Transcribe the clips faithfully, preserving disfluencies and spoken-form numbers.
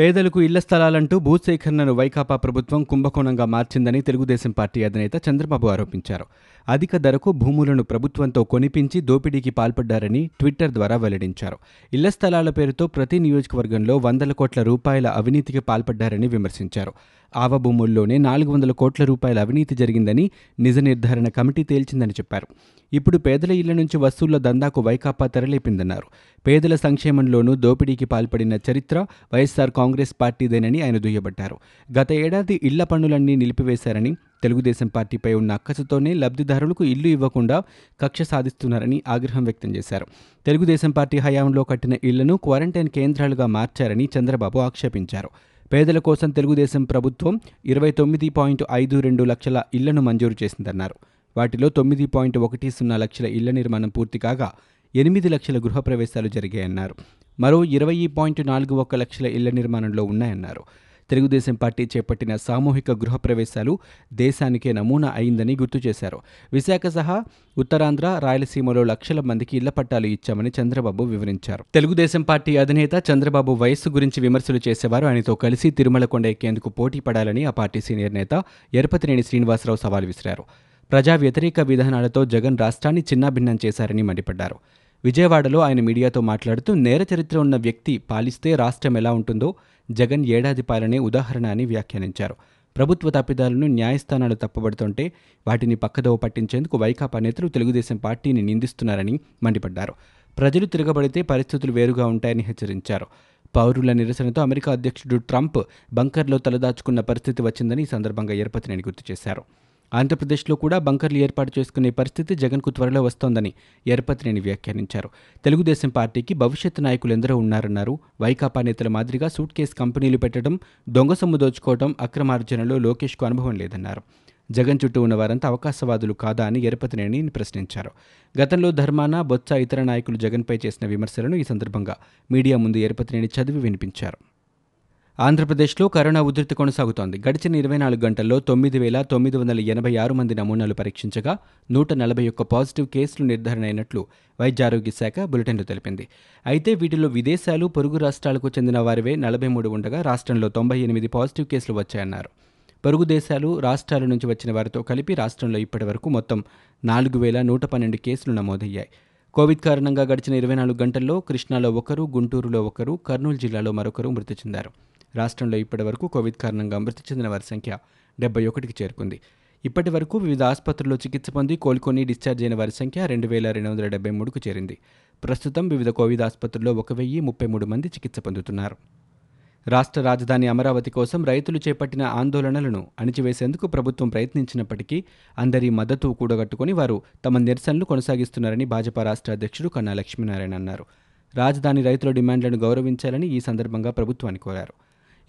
పేదలకు ఇళ్ల స్థలాలంటూ భూసేకరణను వైకాపా ప్రభుత్వం కుంభకోణంగా మార్చిందని తెలుగుదేశం పార్టీ అధినేత చంద్రబాబు ఆరోపించారు. అధిక ధరకు భూములను ప్రభుత్వంతో కొనిపించి దోపిడీకి పాల్పడ్డారని ట్విట్టర్ ద్వారా వెల్లడించారు. ఇళ్ల స్థలాల పేరుతో ప్రతి నియోజకవర్గంలో వందల కోట్ల రూపాయల అవినీతికి పాల్పడ్డారని విమర్శించారు. ఆవ భూముల్లోనే నాలుగు వందల కోట్ల రూపాయల అవినీతి జరిగిందని నిజ నిర్ధారణ కమిటీ తేల్చిందని చెప్పారు. ఇప్పుడు పేదల ఇళ్ల నుంచి వసూళ్ల దందాకు వైకాపా తెరలేపిందన్నారు. పేదల సంక్షేమంలోనూ దోపిడీకి పాల్పడిన చరిత్ర వైఎస్ఆర్ కాంగ్రెస్ పార్టీదేనని ఆయన దుయ్యబట్టారు. గత ఏడాది ఇళ్ల పన్నులన్నీ నిలిపివేశారని, తెలుగుదేశం పార్టీపై ఉన్న అక్కసుతోనే లబ్ధిదారులకు ఇల్లు ఇవ్వకుండా కక్ష సాధిస్తున్నారని ఆగ్రహం వ్యక్తం చేశారు. తెలుగుదేశం పార్టీ హయాంలో కట్టిన ఇళ్లను క్వారంటైన్ కేంద్రాలుగా మార్చారని చంద్రబాబు ఆక్షేపించారు. పేదల కోసం తెలుగుదేశం ప్రభుత్వం ఇరవై తొమ్మిది పాయింట్ ఐదు రెండు లక్షల ఇళ్లను మంజూరు చేసిందన్నారు. వాటిలో తొమ్మిది పాయింట్ ఒకటి సున్నా లక్షల ఇళ్ల నిర్మాణం పూర్తి కాగా ఎనిమిది లక్షల గృహప్రవేశాలు జరిగాయన్నారు. మరో ఇరవై పాయింట్ నాలుగు ఒక్క లక్షల ఇళ్ల నిర్మాణంలో ఉన్నాయన్నారు. తెలుగుదేశం పార్టీ చేపట్టిన సామూహిక గృహప్రవేశాలు దేశానికే నమూనా అయిందని గుర్తు చేశారు. విశాఖ సహా ఉత్తరాంధ్ర, రాయలసీమలో లక్షల మందికి ఇళ్ల పట్టాలు ఇచ్చామని చంద్రబాబు వివరించారు. తెలుగుదేశం పార్టీ అధినేత చంద్రబాబు వయస్సు గురించి విమర్శలు చేసేవారు ఆయనతో కలిసి తిరుమల కొండ ఎక్కేందుకు పోటీ పడాలని ఆ పార్టీ సీనియర్ నేత యరపతి నేని శ్రీనివాసరావు సవాల్ విసిరారు. ప్రజా వ్యతిరేక విధానాలతో జగన్ రాష్ట్రాన్ని చిన్నాభిన్నం చేశారని మండిపడ్డారు. విజయవాడలో ఆయన మీడియాతో మాట్లాడుతూ, నేర చరిత్ర ఉన్న వ్యక్తి పాలిస్తే రాష్ట్రం ఎలా ఉంటుందో జగన్ ఏడాది పాలనే ఉదాహరణ అని వ్యాఖ్యానించారు. ప్రభుత్వ తప్పిదాలను న్యాయస్థానాలు తప్పుబడుతుంటే వాటిని పక్కదోవ పట్టించేందుకు వైకాపా నేతలు తెలుగుదేశం పార్టీని నిందిస్తున్నారని మండిపడ్డారు. ప్రజలు తిరగబడితే పరిస్థితులు వేరుగా ఉంటాయని హెచ్చరించారు. పౌరుల నిరసనతో అమెరికా అధ్యక్షుడు ట్రంప్ బంకర్లో తలదాచుకున్న పరిస్థితి వచ్చిందని ఈ సందర్భంగా యరపతి నేని గుర్తు చేశారు. ఆంధ్రప్రదేశ్లో కూడా బంకర్లు ఏర్పాటు చేసుకునే పరిస్థితి జగన్కు త్వరలో వస్తోందని యరపతి నేని వ్యాఖ్యానించారు. తెలుగుదేశం పార్టీకి భవిష్యత్ నాయకులు ఎందరో ఉన్నారన్నారు. వైకాపా నేతల మాదిరిగా సూట్ కేసు కంపెనీలు పెట్టడం, దొంగ సొమ్ము దోచుకోవడం, అక్రమార్జనలో లోకేష్కు అనుభవం లేదన్నారు. జగన్ చుట్టూ ఉన్నవారంతా అవకాశవాదులు కాదా అని యరపతి నేని ప్రశ్నించారు. గతంలో ధర్మాన, బొత్స ఇతర నాయకులు జగన్పై చేసిన విమర్శలను ఈ సందర్భంగా మీడియా ముందు యరపతి నేని చదివి వినిపించారు. ఆంధ్రప్రదేశ్లో కరోనా ఉధృతి కొనసాగుతోంది. గడిచిన ఇరవై నాలుగు గంటల్లో తొమ్మిది వేల తొమ్మిది వందల ఎనభై ఆరు మంది నమూనాలు పరీక్షించగా నూట నలభై ఒక్క పాజిటివ్ కేసులు నిర్ధారణ అయినట్లు వైద్య ఆరోగ్య శాఖ బులెటిన్లో తెలిపింది. అయితే వీటిలో విదేశాలు, పొరుగు రాష్ట్రాలకు చెందిన వారివే నలభై మూడు ఉండగా రాష్ట్రంలో తొంభై ఎనిమిది పాజిటివ్ కేసులు వచ్చాయన్నారు. పొరుగు దేశాలు, రాష్ట్రాల నుంచి వచ్చిన వారితో కలిపి రాష్ట్రంలో ఇప్పటి వరకు మొత్తం నాలుగు వేల నూట పన్నెండు కేసులు నమోదయ్యాయి. కోవిడ్ కారణంగా గడిచిన ఇరవై నాలుగు గంటల్లో కృష్ణాలో ఒకరు, గుంటూరులో ఒకరు, కర్నూలు జిల్లాలో మరొకరు మృతి చెందారు. రాష్ట్రంలో ఇప్పటి వరకు కోవిడ్ కారణంగా మృతి చెందిన వారి సంఖ్య డెబ్బై ఒకటికి చేరుకుంది. ఇప్పటి వరకు వివిధ ఆసుపత్రుల్లో చికిత్స పొంది కోలుకొని డిశ్చార్జ్ అయిన వారి సంఖ్య రెండు వేల రెండు వందల డెబ్బై మూడుకు చేరింది. ప్రస్తుతం వివిధ కోవిడ్ ఆసుపత్రుల్లో ఒక వెయ్యి ముప్పై మూడు మంది చికిత్స పొందుతున్నారు. రాష్ట్ర రాజధాని అమరావతి కోసం రైతులు చేపట్టిన ఆందోళనలను అణిచివేసేందుకు ప్రభుత్వం ప్రయత్నించినప్పటికీ అందరి మద్దతు కూడగట్టుకుని వారు తమ నిరసనలు కొనసాగిస్తున్నారని భాజపా రాష్ట్ర అధ్యక్షుడు కన్నా లక్ష్మీనారాయణ అన్నారు. రాజధాని రైతుల డిమాండ్లను గౌరవించాలని ఈ సందర్భంగా ప్రభుత్వాన్ని కోరారు.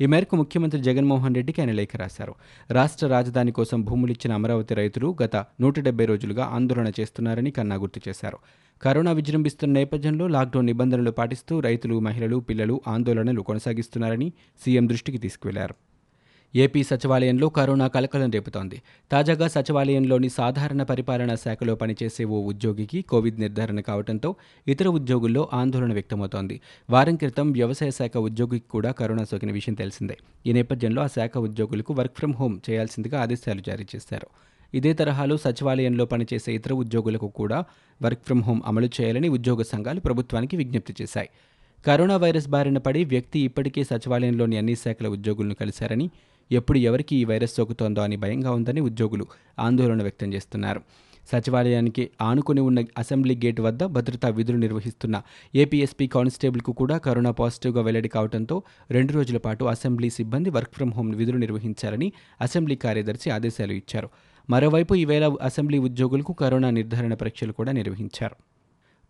ఈ మేరకు ముఖ్యమంత్రి జగన్మోహన్రెడ్డికి ఆయన లేఖ రాశారు. రాష్ట్ర రాజధాని కోసం భూములిచ్చిన అమరావతి రైతులు గత నూట డెబ్బై రోజులుగా ఆందోళన చేస్తున్నారని కన్నా గుర్తు చేశారు. కరోనా విజృంభిస్తున్న నేపథ్యంలో లాక్డౌన్ నిబంధనలు పాటిస్తూ రైతులు, మహిళలు, పిల్లలు ఆందోళనలు కొనసాగిస్తున్నారని సీఎం దృష్టికి తీసుకువెళ్లారు. ఏపీ సచివాలయంలో కరోనా కలకలం రేపుతోంది. తాజాగా సచివాలయంలోని సాధారణ పరిపాలనా శాఖలో పనిచేసే ఓ ఉద్యోగికి కోవిడ్ నిర్ధారణ కావడంతో ఇతర ఉద్యోగుల్లో ఆందోళన వ్యక్తమవుతోంది. వారం క్రితం వ్యవసాయ శాఖ ఉద్యోగికి కూడా కరోనా సోకిన విషయం తెలిసిందే. ఈ నేపథ్యంలో ఆ శాఖ ఉద్యోగులకు వర్క్ ఫ్రం హోం చేయాల్సిందిగా ఆదేశాలు జారీ చేశారు. ఇదే తరహాలో సచివాలయంలో పనిచేసే ఇతర ఉద్యోగులకు కూడా వర్క్ ఫ్రం హోం అమలు చేయాలని ఉద్యోగ సంఘాలు ప్రభుత్వానికి విజ్ఞప్తి చేశాయి. కరోనా వైరస్ బారిన పడి వ్యక్తి ఇప్పటికే సచివాలయంలోని అన్ని శాఖల ఉద్యోగులను కలిశారని, ఎప్పుడు ఎవరికి ఈ వైరస్ సోకుతోందో అని భయంగా ఉందని ఉద్యోగులు ఆందోళన వ్యక్తం చేస్తున్నారు. సచివాలయానికి ఆనుకుని ఉన్న అసెంబ్లీ గేట్ వద్ద భద్రతా విధులు నిర్వహిస్తున్న ఏపీఎస్పీ కానిస్టేబుల్కు కూడా కరోనా పాజిటివ్గా వెల్లడి కావడంతో రెండు రోజుల పాటు అసెంబ్లీ సిబ్బంది వర్క్ ఫ్రం హోం విధులు నిర్వహించాలని అసెంబ్లీ కార్యదర్శి ఆదేశాలు ఇచ్చారు. మరోవైపు ఈవేళ అసెంబ్లీ ఉద్యోగులకు కరోనా నిర్ధారణ పరీక్షలు కూడా నిర్వహించారు.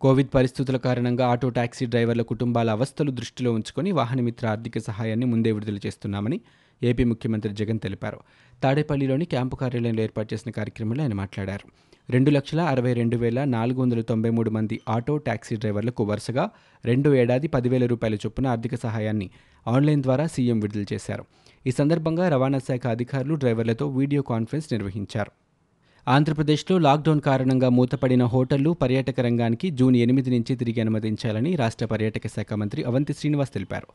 కోవిడ్ పరిస్థితుల కారణంగా ఆటో, టాక్సీ డ్రైవర్ల కుటుంబాల అవస్థలు దృష్టిలో ఉంచుకొని వాహనమిత్ర ఆర్థిక సహాయాన్ని ముందే విడుదల చేస్తున్నామని ఏపీ ముఖ్యమంత్రి జగన్ తెలిపారు. తాడేపల్లిలోని క్యాంపు కార్యాలయంలో ఏర్పాటు చేసిన కార్యక్రమంలో ఆయన మాట్లాడారు. రెండు లక్షల అరవై రెండు వేల నాలుగు వందల తొంభై మూడు మంది ఆటో ట్యాక్సీ డ్రైవర్లకు వరుసగా రెండు ఏడాది పదివేల రూపాయల చొప్పున ఆర్థిక సహాయాన్ని ఆన్లైన్ ద్వారా సీఎం విడుదల చేశారు. ఈ సందర్భంగా రవాణా శాఖ అధికారులు డ్రైవర్లతో వీడియో కాన్ఫరెన్స్ నిర్వహించారు. ఆంధ్రప్రదేశ్లో లాక్డౌన్ కారణంగా మూతపడిన హోటళ్లు, పర్యాటక రంగానికి జూన్ ఎనిమిది నుంచి తిరిగి అనుమతించాలని రాష్ట్ర పర్యాటక శాఖ మంత్రి అవంతి శ్రీనివాస్ తెలిపారు.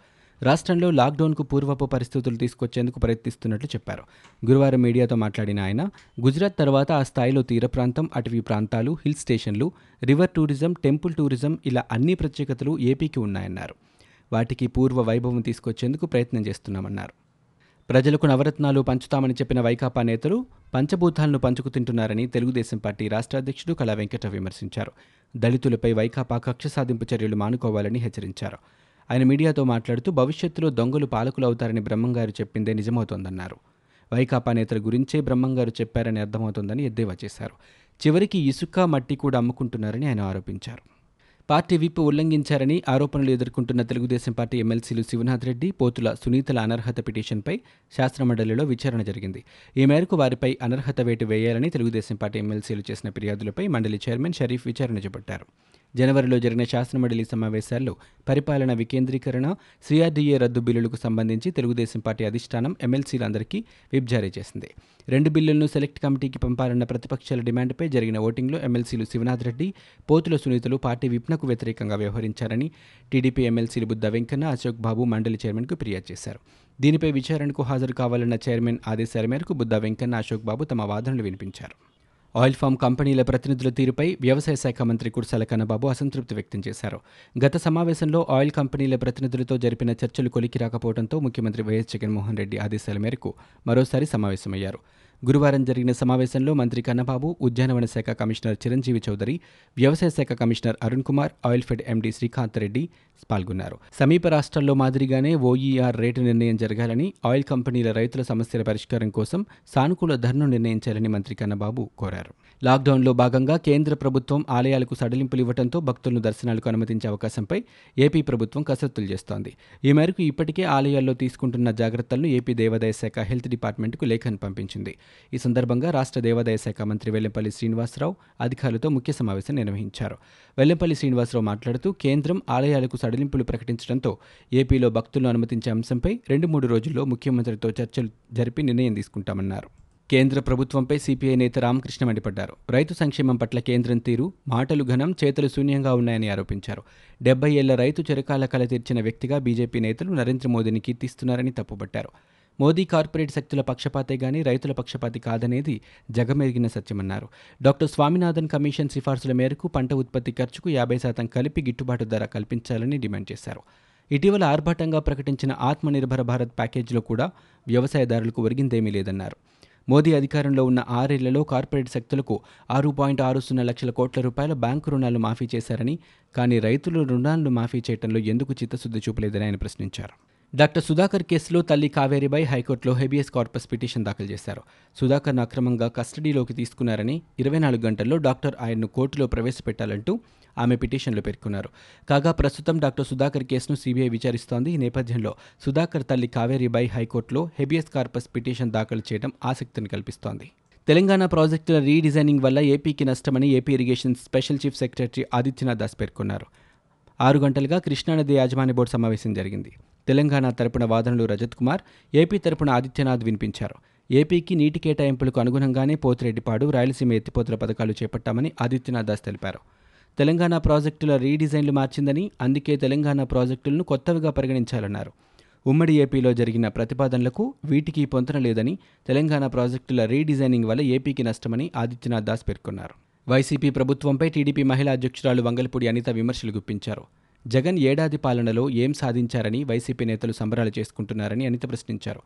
రాష్ట్రంలో లాక్డౌన్కు పూర్వపు పరిస్థితులు తీసుకొచ్చేందుకు ప్రయత్నిస్తున్నట్లు చెప్పారు. గురువారం మీడియాతో మాట్లాడిన ఆయన, గుజరాత్ తర్వాత ఆ స్థాయిలో తీర ప్రాంతం, అటవీ ప్రాంతాలు, హిల్ స్టేషన్లు, రివర్ టూరిజం, టెంపుల్ టూరిజం ఇలా అన్ని ప్రత్యేకతలు ఏపీకి ఉన్నాయన్నారు. వాటికి పూర్వ వైభవం తీసుకొచ్చేందుకు ప్రయత్నం చేస్తున్నామన్నారు. ప్రజలకు నవరత్నాలు పంచుతామని చెప్పిన వైకాపా నేతలు పంచభూతాలను పంచుకు తింటున్నారని తెలుగుదేశం పార్టీ రాష్ట్ర అధ్యక్షుడు కళా వెంకట విమర్శించారు. దళితులపై వైకాపా కక్ష సాధింపు చర్యలు మానుకోవాలని హెచ్చరించారు. ఆయన మీడియాతో మాట్లాడుతూ, భవిష్యత్తులో దొంగలు పాలకులు అవుతారని బ్రహ్మంగారు చెప్పిందే నిజమవుతోందన్నారు. వైకాపా నేతల గురించే బ్రహ్మంగారు చెప్పారని అర్థమవుతోందని ఎద్దేవా చేశారు. చివరికి ఇసుక, మట్టి కూడా అమ్ముకుంటున్నారని ఆయన ఆరోపించారు. పార్టీ విప్ ఉల్లంఘించారని ఆరోపణలు ఎదుర్కొంటున్న తెలుగుదేశం పార్టీ ఎమ్మెల్సీలు శివనాథ్ రెడ్డి, పోతుల సునీతల అనర్హత పిటిషన్పై శాసనమండలిలో విచారణ జరిగింది. ఈ మేరకు వారిపై అనర్హత వేటు వేయాలని తెలుగుదేశం పార్టీ ఎమ్మెల్సీలు చేసిన ఫిర్యాదులపై మండలి చైర్మన్ షరీఫ్ విచారణ చేపట్టారు. జనవరిలో జరిగిన శాసనమండలి సమావేశాల్లో పరిపాలన వికేంద్రీకరణ, సీఆర్డీఏ రద్దు బిల్లులకు సంబంధించి తెలుగుదేశం పార్టీ అధిష్టానం ఎమ్మెల్సీలందరికీ విప్ జారీ చేసింది. రెండు బిల్లులను సెలెక్ట్ కమిటీకి పంపాలన్న ప్రతిపక్షాల డిమాండ్పై జరిగిన ఓటింగ్లో ఎమ్మెల్సీలు శివనాథ్ రెడ్డి, పోతుల సునీతలు పార్టీ విప్నకు వ్యతిరేకంగా వ్యవహరించారని టీడీపీ ఎమ్మెల్సీలు బుద్ద వెంకన్న, అశోక్ బాబు మండలి చైర్మన్కు ఫిర్యాదు చేశారు. దీనిపై విచారణకు హాజరు కావాలన్న చైర్మన్ ఆదేశాల మేరకు బుద్ద వెంకన్న, అశోక్ బాబు తమ వాదనలు వినిపించారు. ఆయిల్ ఫామ్ కంపెనీల ప్రతినిధుల తీరుపై వ్యవసాయ శాఖ మంత్రి కుర్సాల కన్నబాబు అసంతృప్తి వ్యక్తం చేశారు. గత సమావేశంలో ఆయిల్ కంపెనీల ప్రతినిధులతో జరిపిన చర్చలు కొలికి రాకపోవడంతో ముఖ్యమంత్రి వైఎస్ జగన్మోహన్రెడ్డి ఆదేశాల మేరకు మరోసారి సమావేశమయ్యారు. గురువారం జరిగిన సమావేశంలో మంత్రి కన్నబాబు, ఉద్యానవన శాఖ కమిషనర్ చిరంజీవి చౌదరి, వ్యవసాయ శాఖ commissioner Arun Kumar, oil fed MD Srikanth Reddy పాల్గొన్నారు. సమీప రాష్ట్రాల్లో మాదిరిగానే ఓఈఆర్ రేటు నిర్ణయం జరగాలని, ఆయిల్ కంపెనీల రైతుల సమస్యల పరిష్కారం కోసం సానుకూల ధరను నిర్ణయించాలని మంత్రి కన్నబాబు కోరారు. లాక్డౌన్లో భాగంగా కేంద్ర ప్రభుత్వం ఆలయాలకు సడలింపులు ఇవ్వడంతో భక్తులను దర్శనాలకు అనుమతించే అవకాశంపై ఏపీ ప్రభుత్వం కసరత్తులు చేస్తోంది. ఈ మేరకు ఇప్పటికే ఆలయాల్లో తీసుకుంటున్న జాగ్రత్తలను ఏపీ దేవాదాయ శాఖ హెల్త్ డిపార్ట్మెంట్కు లేఖను పంపించింది. ఈ సందర్భంగా రాష్ట్ర దేవాదాయ శాఖ మంత్రి వెల్లంపల్లి శ్రీనివాసరావు అధికారులతో ముఖ్య సమావేశం నిర్వహించారు. వెల్లంపల్లి శ్రీనివాసరావు మాట్లాడుతూ, కేంద్రం ఆలయాలకు సడలింపులు ప్రకటించడంతో ఏపీలో భక్తులను అనుమతించే అంశంపై రెండు మూడు రోజుల్లో ముఖ్యమంత్రితో చర్చలు జరిపి నిర్ణయం తీసుకుంటామన్నారు. కేంద్ర ప్రభుత్వంపై సిపిఐ నేత రామకృష్ణ మండిపడ్డారు. రైతు సంక్షేమం పట్ల కేంద్రం తీరు మాటలు ఘనం, చేతలు శూన్యంగా ఉన్నాయని ఆరోపించారు. డెబ్బై ఏళ్ల రైతు చిరకాల కల తీర్చిన వ్యక్తిగా బీజేపీ నేతలు నరేంద్ర మోదీని కీర్తిస్తున్నారని తప్పుబట్టారు. మోదీ కార్పొరేట్ శక్తుల పక్షపాతే గానీ రైతుల పక్షపాతి కాదనేది జగమెరిగిన సత్యమన్నారు. డాక్టర్ స్వామినాథన్ కమిషన్ సిఫార్సుల మేరకు పంట ఉత్పత్తి ఖర్చుకు యాభై శాతం కలిపి గిట్టుబాటు ధర కల్పించాలని డిమాండ్ చేశారు. ఇటీవల ఆర్భాటంగా ప్రకటించిన ఆత్మనిర్భర భారత్ ప్యాకేజీలో కూడా వ్యవసాయదారులకు ఒరిగిందేమీ లేదన్నారు. మోదీ అధికారంలో ఉన్న ఆరేళ్లలో కార్పొరేట్ శక్తులకు ఆరు పాయింట్ ఆరు సున్నా లక్షల కోట్ల రూపాయల బ్యాంకు రుణాలు మాఫీ చేశారని, కానీ రైతులు రుణాలను మాఫీ చేయడంలో ఎందుకు చిత్తశుద్ధి చూపలేదని ఆయన ప్రశ్నించారు. డాక్టర్ సుధాకర్ కేసులో తల్లి కావేరిబాయి హైకోర్టులో హెబియస్ కార్పస్ పిటిషన్ దాఖలు చేశారు. సుధాకర్ను అక్రమంగా కస్టడీలోకి తీసుకున్నారని, ఇరవై నాలుగు గంటల్లో డాక్టర్ ఆయన్ను కోర్టులో ప్రవేశపెట్టాలంటూ ఆమె పిటిషన్లో పేర్కొన్నారు. కాగా ప్రస్తుతం డాక్టర్ సుధాకర్ కేసును సిబిఐ విచారిస్తోంది. ఈ నేపథ్యంలో సుధాకర్ తల్లి కావేరిబాయి హైకోర్టులో హెబియస్ కార్పస్ పిటిషన్ దాఖలు చేయడం ఆసక్తిని కల్పిస్తోంది. తెలంగాణ ప్రాజెక్టుల రీడిజైనింగ్ వల్ల ఏపీకి నష్టమని AP irrigation special chief secretary Adityanath Das పేర్కొన్నారు. ఆరు గంటలుగా కృష్ణానది యాజమాన్య బోర్డు సమావేశం జరిగింది. తెలంగాణ తరపున వాదనలు రజత్కుమార్, ఏపీ తరపున ఆదిత్యనాథ్ వినిపించారు. ఏపీకి నీటి కేటాయింపులకు అనుగుణంగానే పోతిరెడ్డిపాడు, రాయలసీమ ఎత్తిపోతల పథకాలు చేపట్టామని ఆదిత్యనాథ్ దాస్ తెలిపారు. తెలంగాణ ప్రాజెక్టుల రీడిజైన్లు మార్చిందని, అందుకే తెలంగాణ ప్రాజెక్టులను కొత్తవిగా పరిగణించాలన్నారు. ఉమ్మడి ఏపీలో జరిగిన ప్రతిపాదనలకు వీటికి పొంతన లేదని, తెలంగాణ ప్రాజెక్టుల రీడిజైనింగ్ వల్ల ఏపీకి నష్టమని ఆదిత్యనాథ్ దాస్ పేర్కొన్నారు. వైసీపీ ప్రభుత్వంపై టీడీపీ మహిళా అధ్యక్షురాలు వంగల్పూడి అనిత విమర్శలు గుప్పించారు. జగన్ ఏడాది పాలనలో ఏం సాధించారని వైసీపీ నేతలు సంబరాలు చేసుకుంటున్నారని అనిత ప్రశ్నించారు.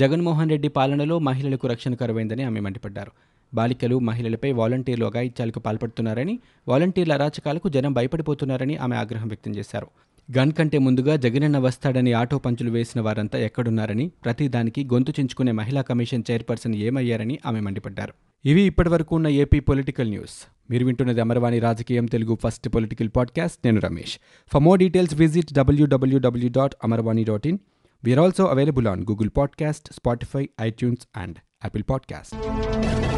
జగన్మోహన్ రెడ్డి పాలనలో మహిళలకు రక్షణ కరువైందని ఆమె మండిపడ్డారు. బాలికలు, మహిళలపై వాలంటీర్లు అఘాయిత్యాలకు పాల్పడుతున్నారని, వాలంటీర్ల అరాచకాలకు జనం భయపడిపోతున్నారని ఆమె ఆగ్రహం వ్యక్తం చేశారు. గన్ కంటే ముందుగా జగనన్న వస్తాడని ఆటో పంచులు వేసిన వారంతా ఎక్కడున్నారని, ప్రతిదానికి గొంతు చించుకునే మహిళా కమిషన్ చైర్పర్సన్ ఏమయ్యారని ఆమె మండిపడ్డారు. ఇవి ఇప్పటివరకు ఉన్న ఏపీ పొలిటికల్ న్యూస్. మీరు వింటున్నది అమరవాణి రాజకీయం, తెలుగు ఫస్ట్ పొలిటికల్ పాడ్కాస్ట్. నేను Ramesh. For more details visit డబ్ల్యూడబ్ల్యూడబ్ల్యూ dot Amarvani dot in. We are also available on Google Podcast, Spotify, iTunes and Apple Podcast.